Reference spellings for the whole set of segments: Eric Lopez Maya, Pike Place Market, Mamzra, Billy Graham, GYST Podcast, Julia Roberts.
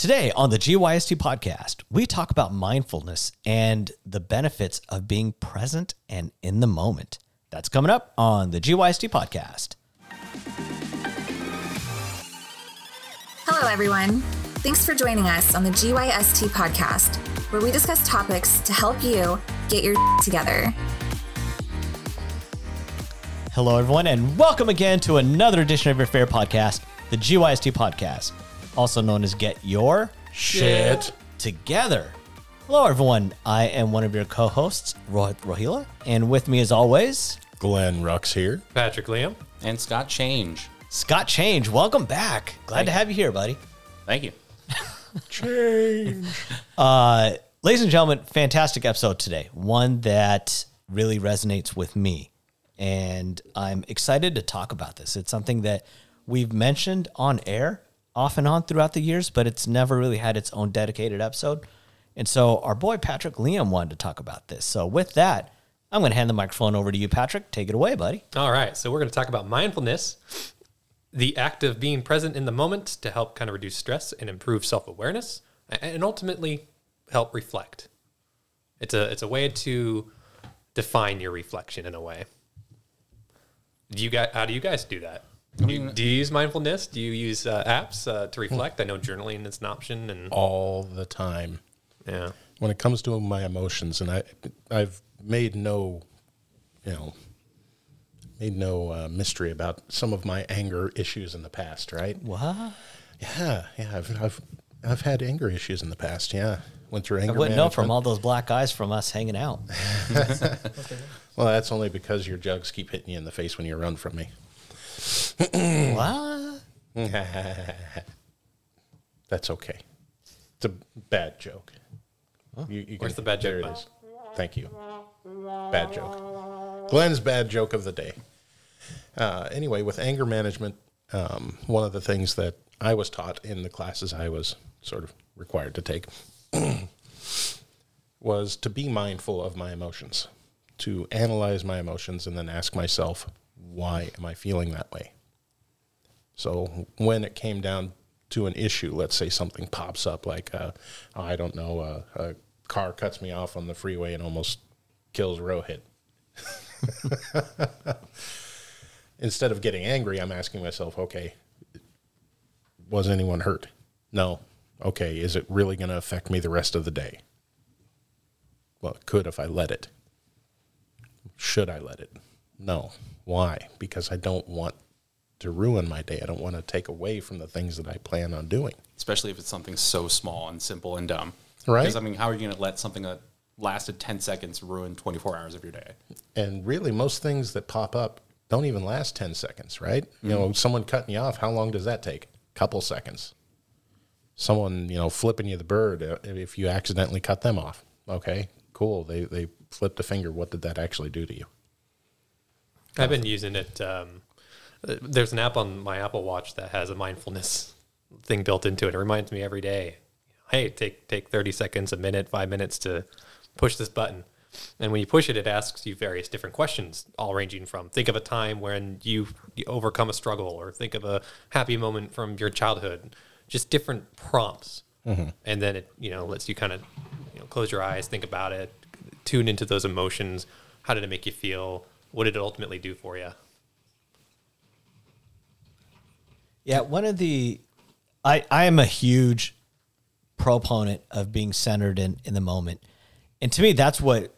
Today on the GYST Podcast, we talk about mindfulness and the benefits of being present and in the moment. That's coming up on the GYST Podcast. Hello, everyone. Thanks for joining us on the GYST Podcast, where we discuss topics to help you get your together. Hello, everyone, and welcome again to another edition of your favorite podcast, the GYST Podcast, also known as Get Your Shit Together. Hello, everyone. I am one of your co-hosts, Rohit Rohila, and with me, as always, Glenn Rux here, Patrick Liam, and Scott Change. Scott Change, welcome back. Glad to have you here, buddy. Thank you. Change. Ladies and gentlemen, fantastic episode today. One that really resonates with me, and I'm excited to talk about this. It's something that we've mentioned on air off and on throughout the years, but it's never really had its own dedicated episode. And so our boy Patrick Liam wanted to talk about this. So with that, I'm going to hand the microphone over to you, Patrick. Take it away, buddy. All right. So we're going to talk about mindfulness, the act of being present in the moment to help kind of reduce stress and improve self-awareness and ultimately help reflect. It's a way to define your reflection in a way. How do you guys do that? Do you use mindfulness? Do you use apps to reflect? I know journaling is an option. And all the time. Yeah. When it comes to my emotions, and I've made no mystery about some of my anger issues in the past, right? What? Yeah. I've had anger issues in the past. Yeah. Went through anger. I wouldn't know from all those black eyes from us hanging out. Well, that's only because your jugs keep hitting you in the face when you run from me. What? That's okay. It's a bad joke. Huh? Where's the bad joke? There it is. Thank you. Bad joke. Glenn's bad joke of the day. Anyway, with anger management, one of the things that I was taught in the classes I was sort of required to take was to be mindful of my emotions, to analyze my emotions, and then ask myself, why am I feeling that way? So when it came down to an issue, let's say something pops up like, a car cuts me off on the freeway and almost kills Rohit. Instead of getting angry, I'm asking myself, okay, was anyone hurt? No. Okay, is it really going to affect me the rest of the day? Well, it could if I let it. Should I let it? No. Why? Because I don't want to ruin my day. I don't want to take away from the things that I plan on doing. Especially if it's something so small and simple and dumb. Right. Because, I mean, how are you going to let something that lasted 10 seconds ruin 24 hours of your day? And really, most things that pop up don't even last 10 seconds, right? Mm-hmm. You know, someone cutting you off, how long does that take? Couple seconds. Someone, flipping you the bird if you accidentally cut them off. Okay, cool. They flipped a finger. What did that actually do to you? I've been using it. There's an app on my Apple Watch that has a mindfulness thing built into it. It reminds me every day, hey, take 30 seconds, a minute, 5 minutes to push this button. And when you push it, it asks you various different questions, all ranging from think of a time when you overcome a struggle, or think of a happy moment from your childhood, just different prompts. Mm-hmm. And then it lets you kind of close your eyes, think about it, tune into those emotions. How did it make you feel? What did it ultimately do for you? Yeah, I am a huge proponent of being centered in the moment. And to me, that's what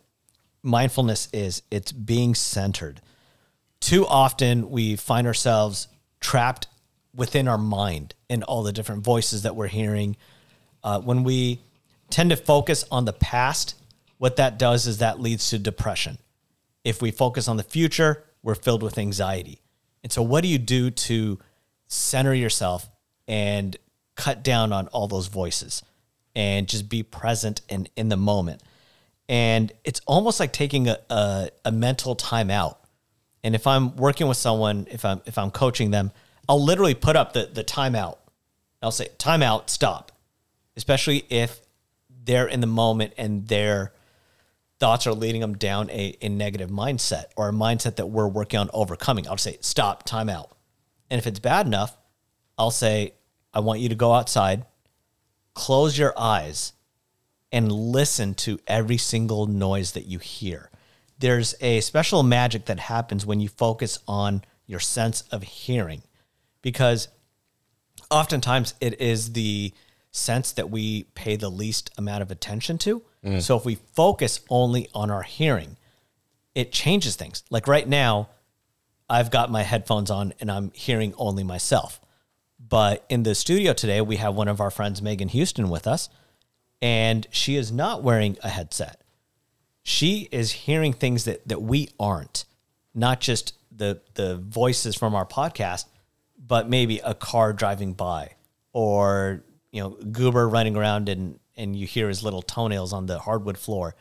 mindfulness is. It's being centered. Too often we find ourselves trapped within our mind and all the different voices that we're hearing. When we tend to focus on the past, what that does is that leads to depression. If we focus on the future, we're filled with anxiety. And so what do you do to center yourself and cut down on all those voices and just be present and in the moment? And it's almost like taking a mental time out. And if I'm working with someone, if I'm coaching them, I'll literally put up the timeout. I'll say, timeout, stop. Especially if they're in the moment and they're thoughts are leading them down a negative mindset, or a mindset that we're working on overcoming. I'll say, stop, time out. And if it's bad enough, I'll say, I want you to go outside close your eyes and listen to every single noise that you hear. There's a special magic that happens when you focus on your sense of hearing, because oftentimes it is the sense that we pay the least amount of attention to. So if we focus only on our hearing, it changes things. Like right now, I've got my headphones on and I'm hearing only myself. But in the studio today, we have one of our friends, Megan Houston, with us, and she is not wearing a headset. She is hearing things that we aren't, not just the voices from our podcast, but maybe a car driving by, or Goober running around and you hear his little toenails on the hardwood floor.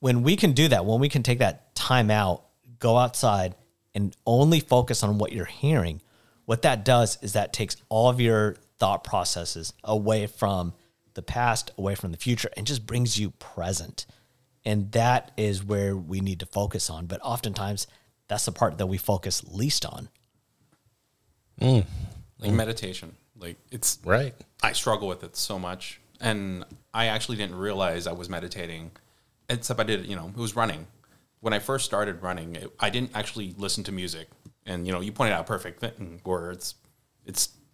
When we can do that, when we can take that time out, go outside and only focus on what you're hearing, what that does is that takes all of your thought processes away from the past, away from the future, and just brings you present. And that is where we need to focus on. But oftentimes, that's the part that we focus least on. Like meditation. Like it's right. I struggle with it so much. And I actually didn't realize I was meditating, except I did, it was running. When I first started running, I didn't actually listen to music. And, you pointed out perfect thing, where it's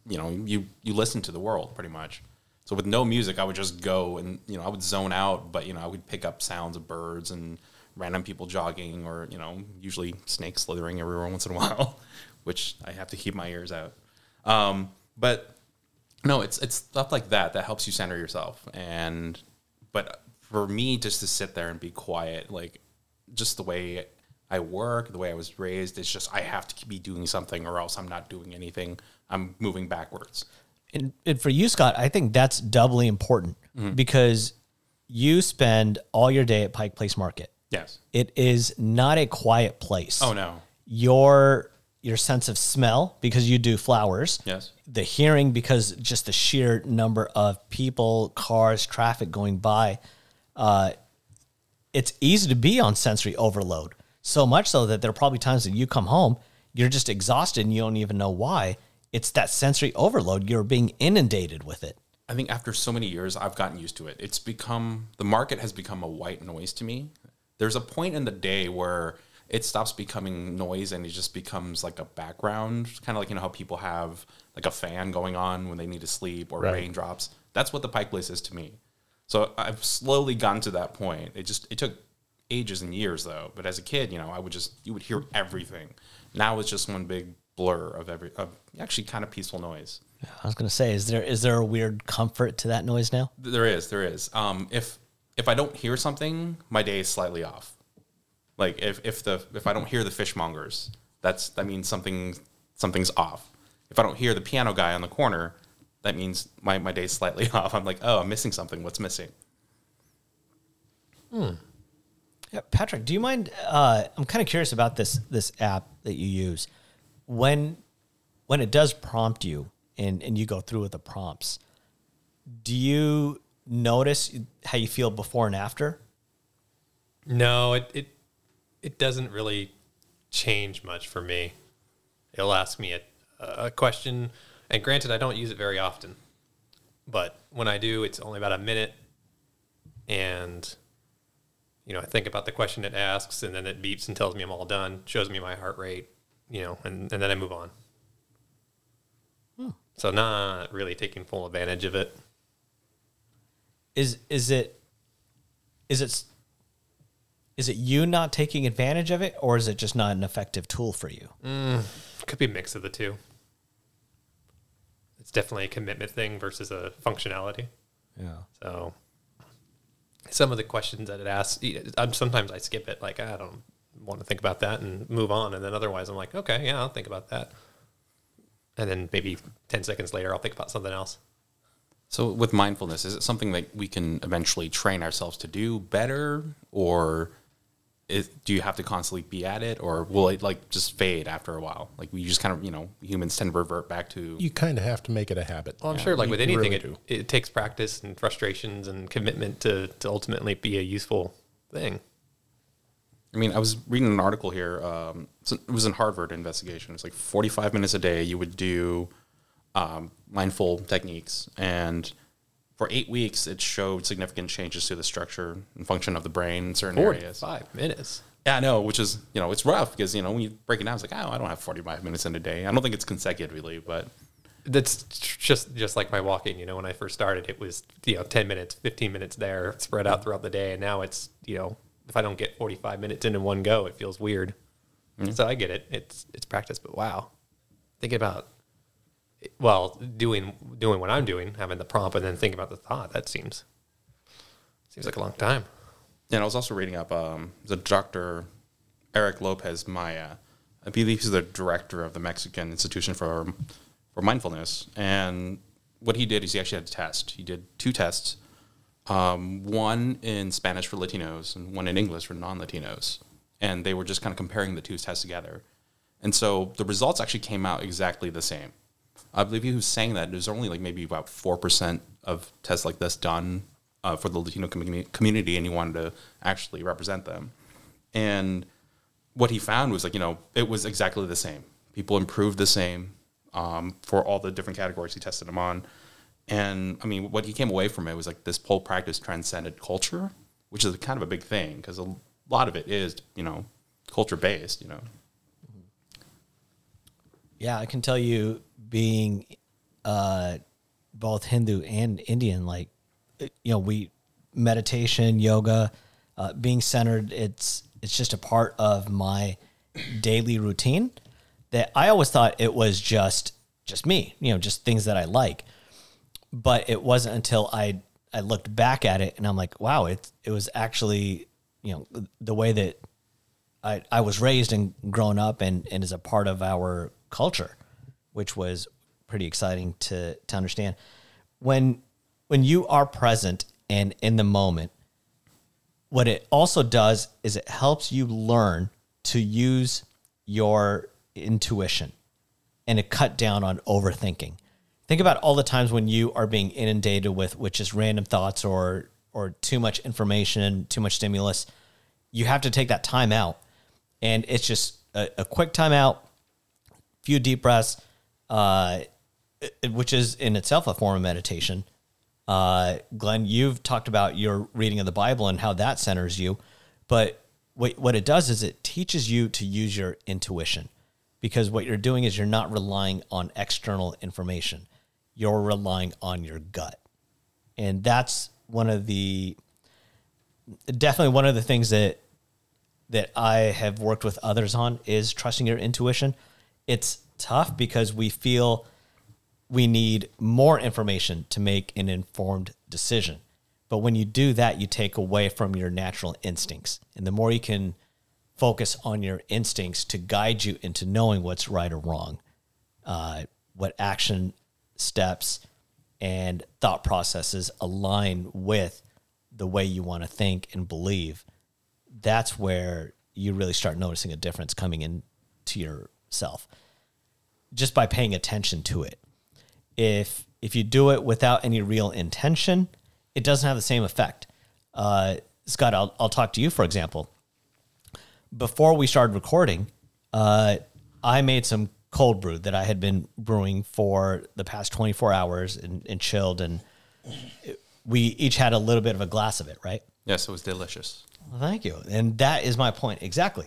you listen to the world pretty much. So with no music, I would just go and, I would zone out, but, I would pick up sounds of birds and random people jogging, or, usually snakes slithering everywhere once in a while, which I have to keep my ears out. But no, it's stuff like that helps you center yourself. But for me, just to sit there and be quiet, like just the way I work, the way I was raised, it's just I have to be doing something, or else I'm not doing anything. I'm moving backwards. And for you, Scott, I think that's doubly important because you spend all your day at Pike Place Market. Yes. It is not a quiet place. Oh, no. Your sense of smell, because you do flowers. Yes. The hearing, because just the sheer number of people, cars, traffic going by. It's easy to be on sensory overload. So much so that there are probably times that you come home, you're just exhausted and you don't even know why. It's that sensory overload. You're being inundated with it. I think after so many years, I've gotten used to it. The market has become a white noise to me. There's a point in the day where it stops becoming noise and it just becomes like a background, kind of like, how people have like a fan going on when they need to sleep, or raindrops. That's what the Pike Place is to me. So I've slowly gotten to that point. It took ages and years though. But as a kid, you would hear everything. Now it's just one big blur of actually kind of peaceful noise. I was going to say, is there a weird comfort to that noise now? There is. If I don't hear something, my day is slightly off. Like if I don't hear the fishmongers, that means something's off. If I don't hear the piano guy on the corner, that means my day's slightly off. I'm like, oh, I'm missing something. What's missing? Yeah, Patrick, do you mind? I'm kind of curious about this app that you use. When it does prompt you and you go through with the prompts, do you notice how you feel before and after? No, it doesn't really change much for me. It'll ask me a question, and granted, I don't use it very often, but when I do, it's only about a minute, and I think about the question it asks, and then it beeps and tells me I'm all done, shows me my heart rate, and then I move on. So not really taking full advantage of it. Is it you not taking advantage of it, or is it just not an effective tool for you? Could be a mix of the two. It's definitely a commitment thing versus a functionality. Yeah. So some of the questions that it asks, sometimes I skip it. Like, I don't want to think about that and move on. And then otherwise I'm like, okay, yeah, I'll think about that. And then maybe 10 seconds later, I'll think about something else. So with mindfulness, is it something that we can eventually train ourselves to do better, or do you have to constantly be at it, or will it like just fade after a while? Like we just kind of, humans tend to revert back to... You kind of have to make it a habit. Well, I'm sure like with anything, really it takes practice and frustrations and commitment to ultimately be a useful thing. I mean, I was reading an article here. It was in Harvard investigation. It's like 45 minutes a day you would do mindful techniques, and For 8 weeks, it showed significant changes to the structure and function of the brain in certain areas. 45 minutes. Yeah, I know, which is, you know, it's rough because, you know, when you break it down, it's like, oh, I don't have 45 minutes in a day. I don't think it's consecutively, but... That's just like my walking. You know, when I first started, it was, you know, 10 minutes, 15 minutes there, spread out throughout the day. And now it's, you know, if I don't get 45 minutes in one go, it feels weird. Mm-hmm. So I get it. It's practice, but wow. Thinking about, well, doing what I'm doing, having the prompt and then thinking about the thought, that seems like a long time. And I was also reading up the Dr. Eric Lopez Maya. I believe he's the director of the Mexican Institution for mindfulness, and what he did is he actually had a test. He did two tests, one in Spanish for Latinos and one in English for non-Latinos, and they were just kind of comparing the two tests together. And so the results actually came out exactly the same. I believe he was saying that there's only like maybe about 4% of tests like this done for the Latino community, and he wanted to actually represent them. And what he found was, like, you know, it was exactly the same. People improved the same. For all the different categories he tested them on. And, I mean, what he came away from it was, like, this whole practice transcended culture, which is kind of a big thing because a lot of it is, you know, culture-based, you know. Yeah, I can tell you being both Hindu and Indian, like, you know, meditation, yoga, being centered, it's just a part of my daily routine. That I always thought it was just me, you know, just things that I like. But it wasn't until I looked back at it and I'm like, wow, it was actually, you know, the way that I was raised and grown up and is a part of our culture, which was pretty exciting to understand. When you are present and in the moment, what it also does is it helps you learn to use your intuition and to cut down on overthinking. Think about all the times when you are being inundated with just random thoughts or too much information, too much stimulus. You have to take that time out, and it's just a quick time out, few deep breaths, which is in itself a form of meditation. Glenn, you've talked about your reading of the Bible and how that centers you, but what it does is it teaches you to use your intuition. Because what you're doing is you're not relying on external information. You're relying on your gut. And that's definitely one of the things that I have worked with others on is trusting your intuition. It's tough because we feel we need more information to make an informed decision. But when you do that, you take away from your natural instincts. And the more you can focus on your instincts to guide you into knowing what's right or wrong, what action steps and thought processes align with the way you want to think and believe, that's where you really start noticing a difference coming into yourself just by paying attention to it. If you do it without any real intention, it doesn't have the same effect. Scott, I'll talk to you, for example. Before we started recording, I made some cold brew that I had been brewing for the past 24 hours and chilled, and we each had a little bit of a glass of it, right? Yes, it was delicious. Well, thank you. And that is my point, exactly.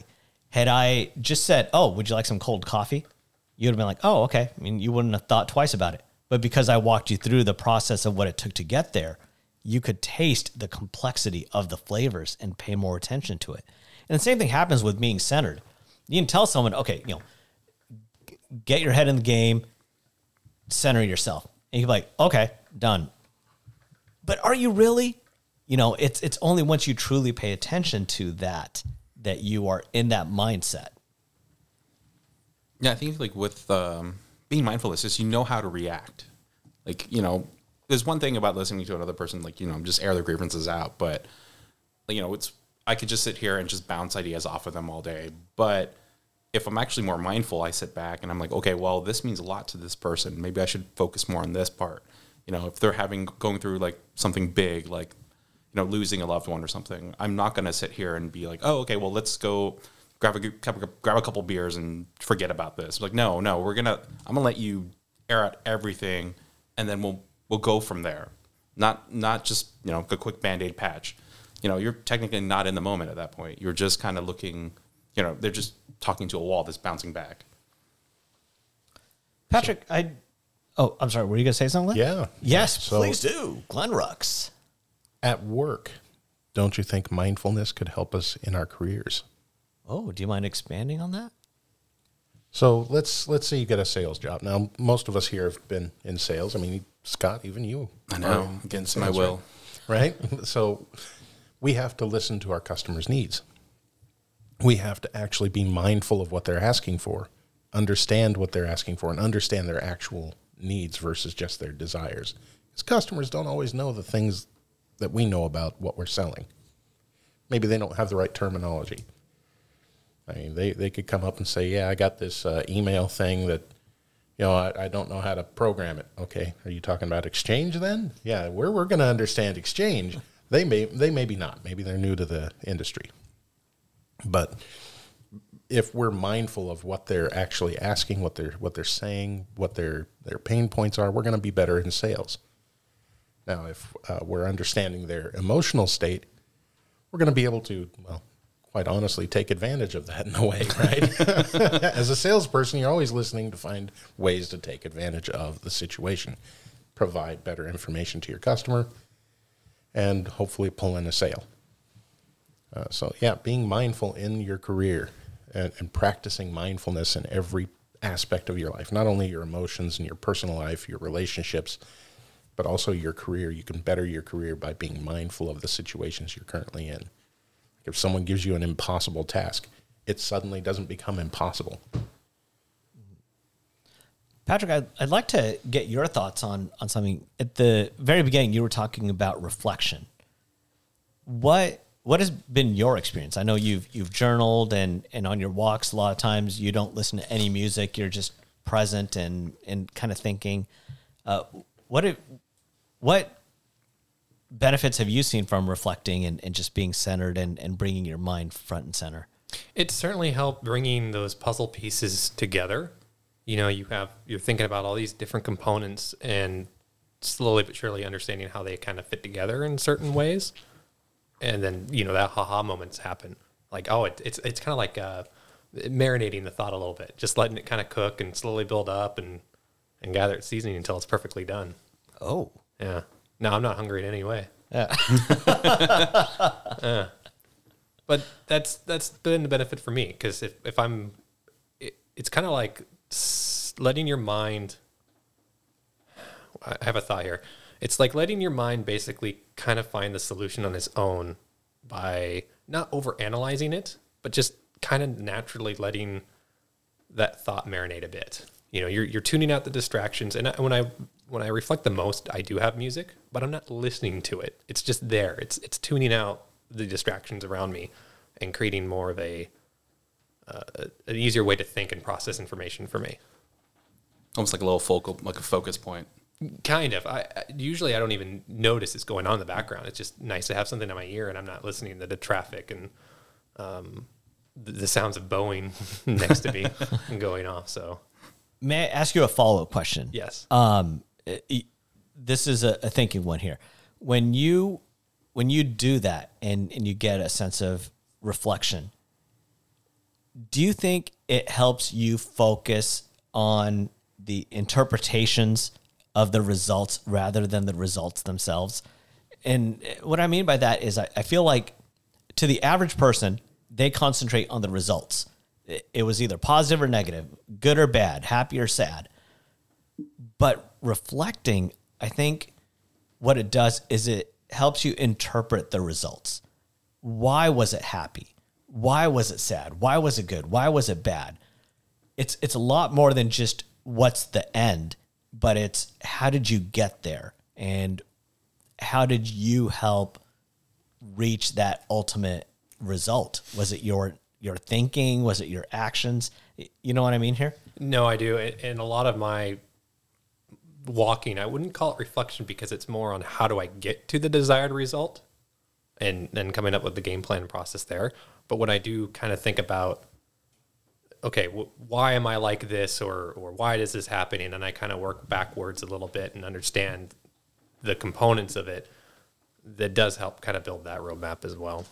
Had I just said, oh, would you like some cold coffee? You would have been like, oh, okay. I mean, you wouldn't have thought twice about it. But because I walked you through the process of what it took to get there, you could taste the complexity of the flavors and pay more attention to it. And the same thing happens with being centered. You can tell someone, okay, you know, get your head in the game, center yourself. And you're like, okay, done. But are you really? You know, it's only once you truly pay attention to that you are in that mindset. Yeah, I think like with being mindful, it's just you know how to react. Like, you know, there's one thing about listening to another person, like, you know, just air their grievances out. But, you know, I could just sit here and just bounce ideas off of them all day. But if I'm actually more mindful, I sit back and I'm like, okay, well, this means a lot to this person. Maybe I should focus more on this part. You know, if they're going through like something big, like, you know, losing a loved one or something, I'm not going to sit here and be like, oh, okay, well, let's go grab a couple beers and forget about this. Like, no, I'm going to let you air out everything. And then we'll go from there. Not just, you know, a quick Band-Aid patch. You know, you're technically not in the moment at that point. You're just kind of looking, you know, they're just talking to a wall that's bouncing back. Patrick, so, I'm sorry. Were you going to say something? Yeah. Yes, so, please do. Glenn Rux. At work, don't you think mindfulness could help us in our careers? Oh, do you mind expanding on that? So let's say you get a sales job. Now, most of us here have been in sales. I mean, Scott, even you. I know, against my will. Right? So we have to listen to our customers' needs. We have to actually be mindful of what they're asking for, understand what they're asking for, and understand their actual needs versus just their desires. Because customers don't always know the things that we know about what we're selling. Maybe they don't have the right terminology. I mean, they could come up and say, yeah, I got this email thing that, you know, I don't know how to program it. Okay, are you talking about Exchange then? Yeah, we're going to understand Exchange. They may not. Maybe they're new to the industry. But if we're mindful of what they're actually asking, what they're saying, what their pain points are, we're going to be better in sales. Now, if we're understanding their emotional state, we're going to be able to, well, quite honestly, take advantage of that in a way, right? As a salesperson, you're always listening to find ways to take advantage of the situation, provide better information to your customer, and hopefully pull in a sale. So, being mindful in your career and practicing mindfulness in every aspect of your life, not only your emotions and your personal life, your relationships, but also your career. You can better your career by being mindful of the situations you're currently in. If someone gives you an impossible task, it suddenly doesn't become impossible. Patrick, I'd like to get your thoughts on something. At the very beginning, you were talking about reflection. What has been your experience? I know you've journaled and on your walks a lot of times you don't listen to any music. You're just present and kind of thinking. What benefits have you seen from reflecting and just being centered and bringing your mind front and center? It certainly helped bringing those puzzle pieces together. You know, you're thinking about all these different components and slowly but surely understanding how they kind of fit together in certain ways. And then, you know, that ha-ha moments happen. Like, oh, it's kind of like marinating the thought a little bit, just letting it kind of cook and slowly build up and gather its seasoning until it's perfectly done. Oh. Yeah. No, I'm not hungry in any way. Yeah. But that's been the benefit for me, because it's kind of like letting your mind, I have a thought here. It's like letting your mind basically kind of find the solution on its own by not overanalyzing it, but just kind of naturally letting that thought marinate a bit. You know, you're tuning out the distractions. And when I reflect the most, I do have music, but I'm not listening to it. It's just there. It's tuning out the distractions around me and creating more of an easier way to think and process information for me. Almost like a focus point. Kind of. Usually I don't even notice it's going on in the background. It's just nice to have something in my ear, and I'm not listening to the traffic and the sounds of Boeing next to me going off. So, may I ask you a follow-up question? Yes. This is a thinking one here. When you do that and you get a sense of reflection, do you think it helps you focus on the interpretations of the results rather than the results themselves? And what I mean by that is I feel like to the average person, they concentrate on the results. It was either positive or negative, good or bad, happy or sad. But reflecting, I think what it does is it helps you interpret the results. Why was it happy? Why was it sad? Why was it good? Why was it bad? It's a lot more than just what's the end, but it's how did you get there? And how did you help reach that ultimate result? Was it your thinking? Was it your actions? You know what I mean here? No, I do. And a lot of my walking, I wouldn't call it reflection because it's more on how do I get to the desired result and then coming up with the game plan and process there. But what I do kind of think about, okay, why am I like this or why is this happening? And I kind of work backwards a little bit and understand the components of it, that does help kind of build that roadmap as well.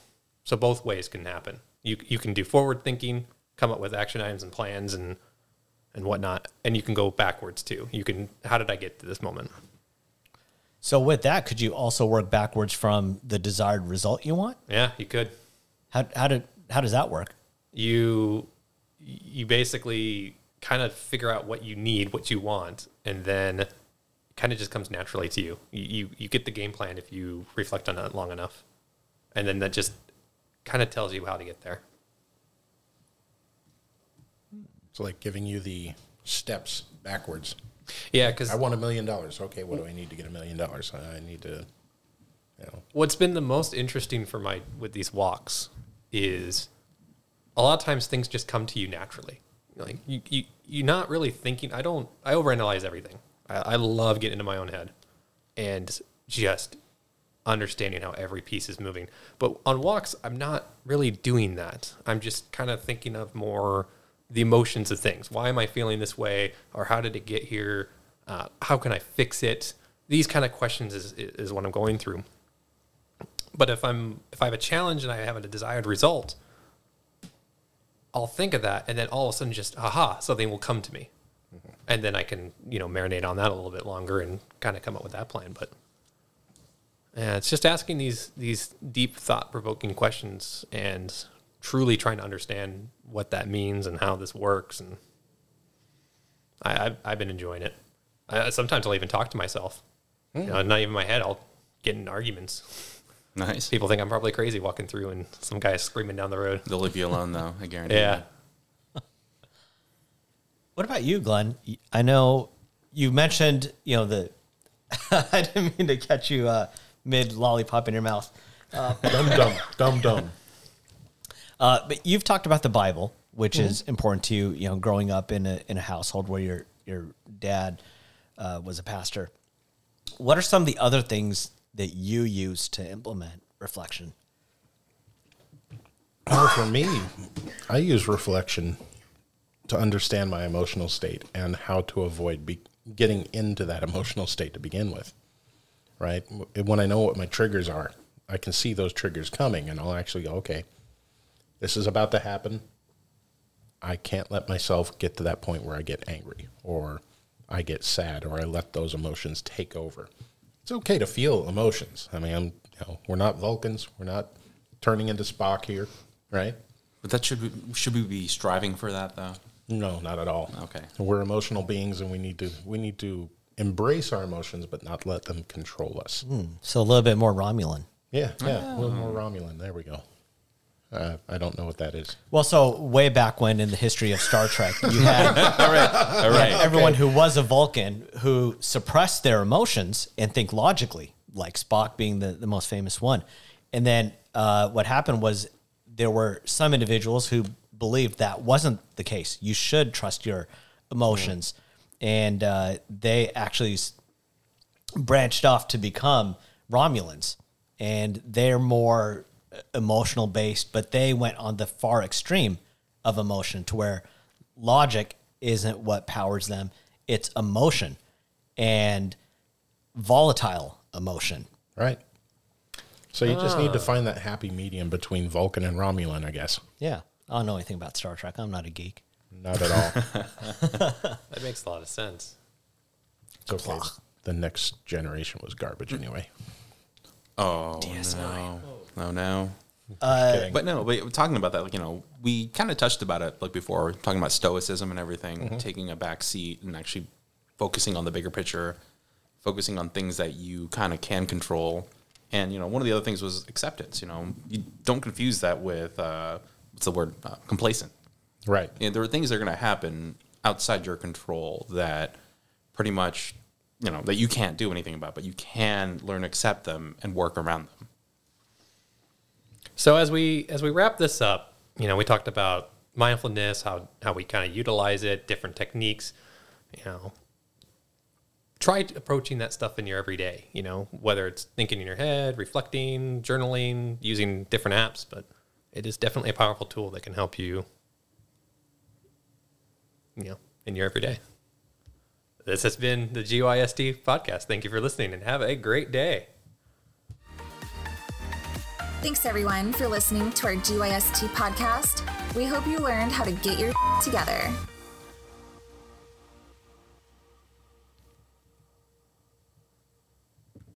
So both ways can happen. You can do forward thinking, come up with action items and plans and whatnot, and you can go backwards too. You can, how did I get to this moment? So with that, could you also work backwards from the desired result you want? Yeah, you could. How does that work? You basically kind of figure out what you need, what you want, and then it kind of just comes naturally to you. You get the game plan if you reflect on it long enough. And then that just kind of tells you how to get there. It's like giving you the steps backwards. Yeah, because I want $1 million. Okay, what do I need to get $1 million? I need to, you know. What's been the most interesting for my with these walks is a lot of times things just come to you naturally. Like you're not really thinking. I overanalyze everything. I love getting into my own head and just understanding how every piece is moving. But on walks, I'm not really doing that. I'm just kind of thinking of more the emotions of things. Why am I feeling this way? Or how did it get here? How can I fix it? These kind of questions is what I'm going through. But if I have a challenge and I have a desired result, I'll think of that. And then all of a sudden just, aha, something will come to me. Mm-hmm. And then I can, marinate on that a little bit longer and kind of come up with that plan. But yeah, it's just asking these deep thought provoking questions and truly trying to understand what that means and how this works. And I've been enjoying it. Sometimes I'll even talk to myself. Not even in my head, I'll get in arguments. Nice. People think I'm probably crazy walking through and some guy is screaming down the road. They'll leave you alone, though, I guarantee. Yeah. You. What about you, Glenn? I know you mentioned, the... I didn't mean to catch you mid-lollipop in your mouth. Dumb. But you've talked about the Bible, which mm-hmm. is important to you, growing up in a household where your dad was a pastor. What are some of the other things that you use to implement reflection? Well, for me, I use reflection to understand my emotional state and how to avoid getting into that emotional state to begin with, right? When I know what my triggers are, I can see those triggers coming, and I'll actually go, okay, this is about to happen. I can't let myself get to that point where I get angry or I get sad or I let those emotions take over. It's okay to feel emotions. I mean, we're not Vulcans. We're not turning into Spock here, right? But that should we be striving for that, though? No, not at all. Okay. We're emotional beings, and we need to embrace our emotions but not let them control us. So a little bit more Romulan. Yeah, a little more Romulan. There we go. I don't know what that is. Well, so way back when in the history of Star Trek, you had everyone who was a Vulcan who suppressed their emotions and think logically, like Spock being the most famous one. And then what happened was there were some individuals who believed that wasn't the case. You should trust your emotions. Mm-hmm. And they actually branched off to become Romulans. And they're more... emotional based, but they went on the far extreme of emotion to where logic isn't what powers them. It's emotion and volatile emotion. Right. So you just need to find that happy medium between Vulcan and Romulan, I guess. Yeah. I don't know anything about Star Trek. I'm not a geek. Not at all. That makes a lot of sense. It's okay. The next generation was garbage anyway. Oh, DS9. No. Oh, no. But talking about that, we kind of touched about it before, talking about stoicism and everything, mm-hmm. taking a back seat and actually focusing on the bigger picture, focusing on things that you kind of can control. And, one of the other things was acceptance. You don't confuse that with, complacent. Right. And there are things that are going to happen outside your control that pretty much, that you can't do anything about, but you can learn to accept them and work around them. So as we wrap this up, we talked about mindfulness, how we kind of utilize it, different techniques. Try approaching that stuff in your everyday. Whether it's thinking in your head, reflecting, journaling, using different apps, but it is definitely a powerful tool that can help you, in your everyday. This has been the GYST Podcast. Thank you for listening and have a great day. Thanks, everyone, for listening to our GYST Podcast. We hope you learned how to get your together.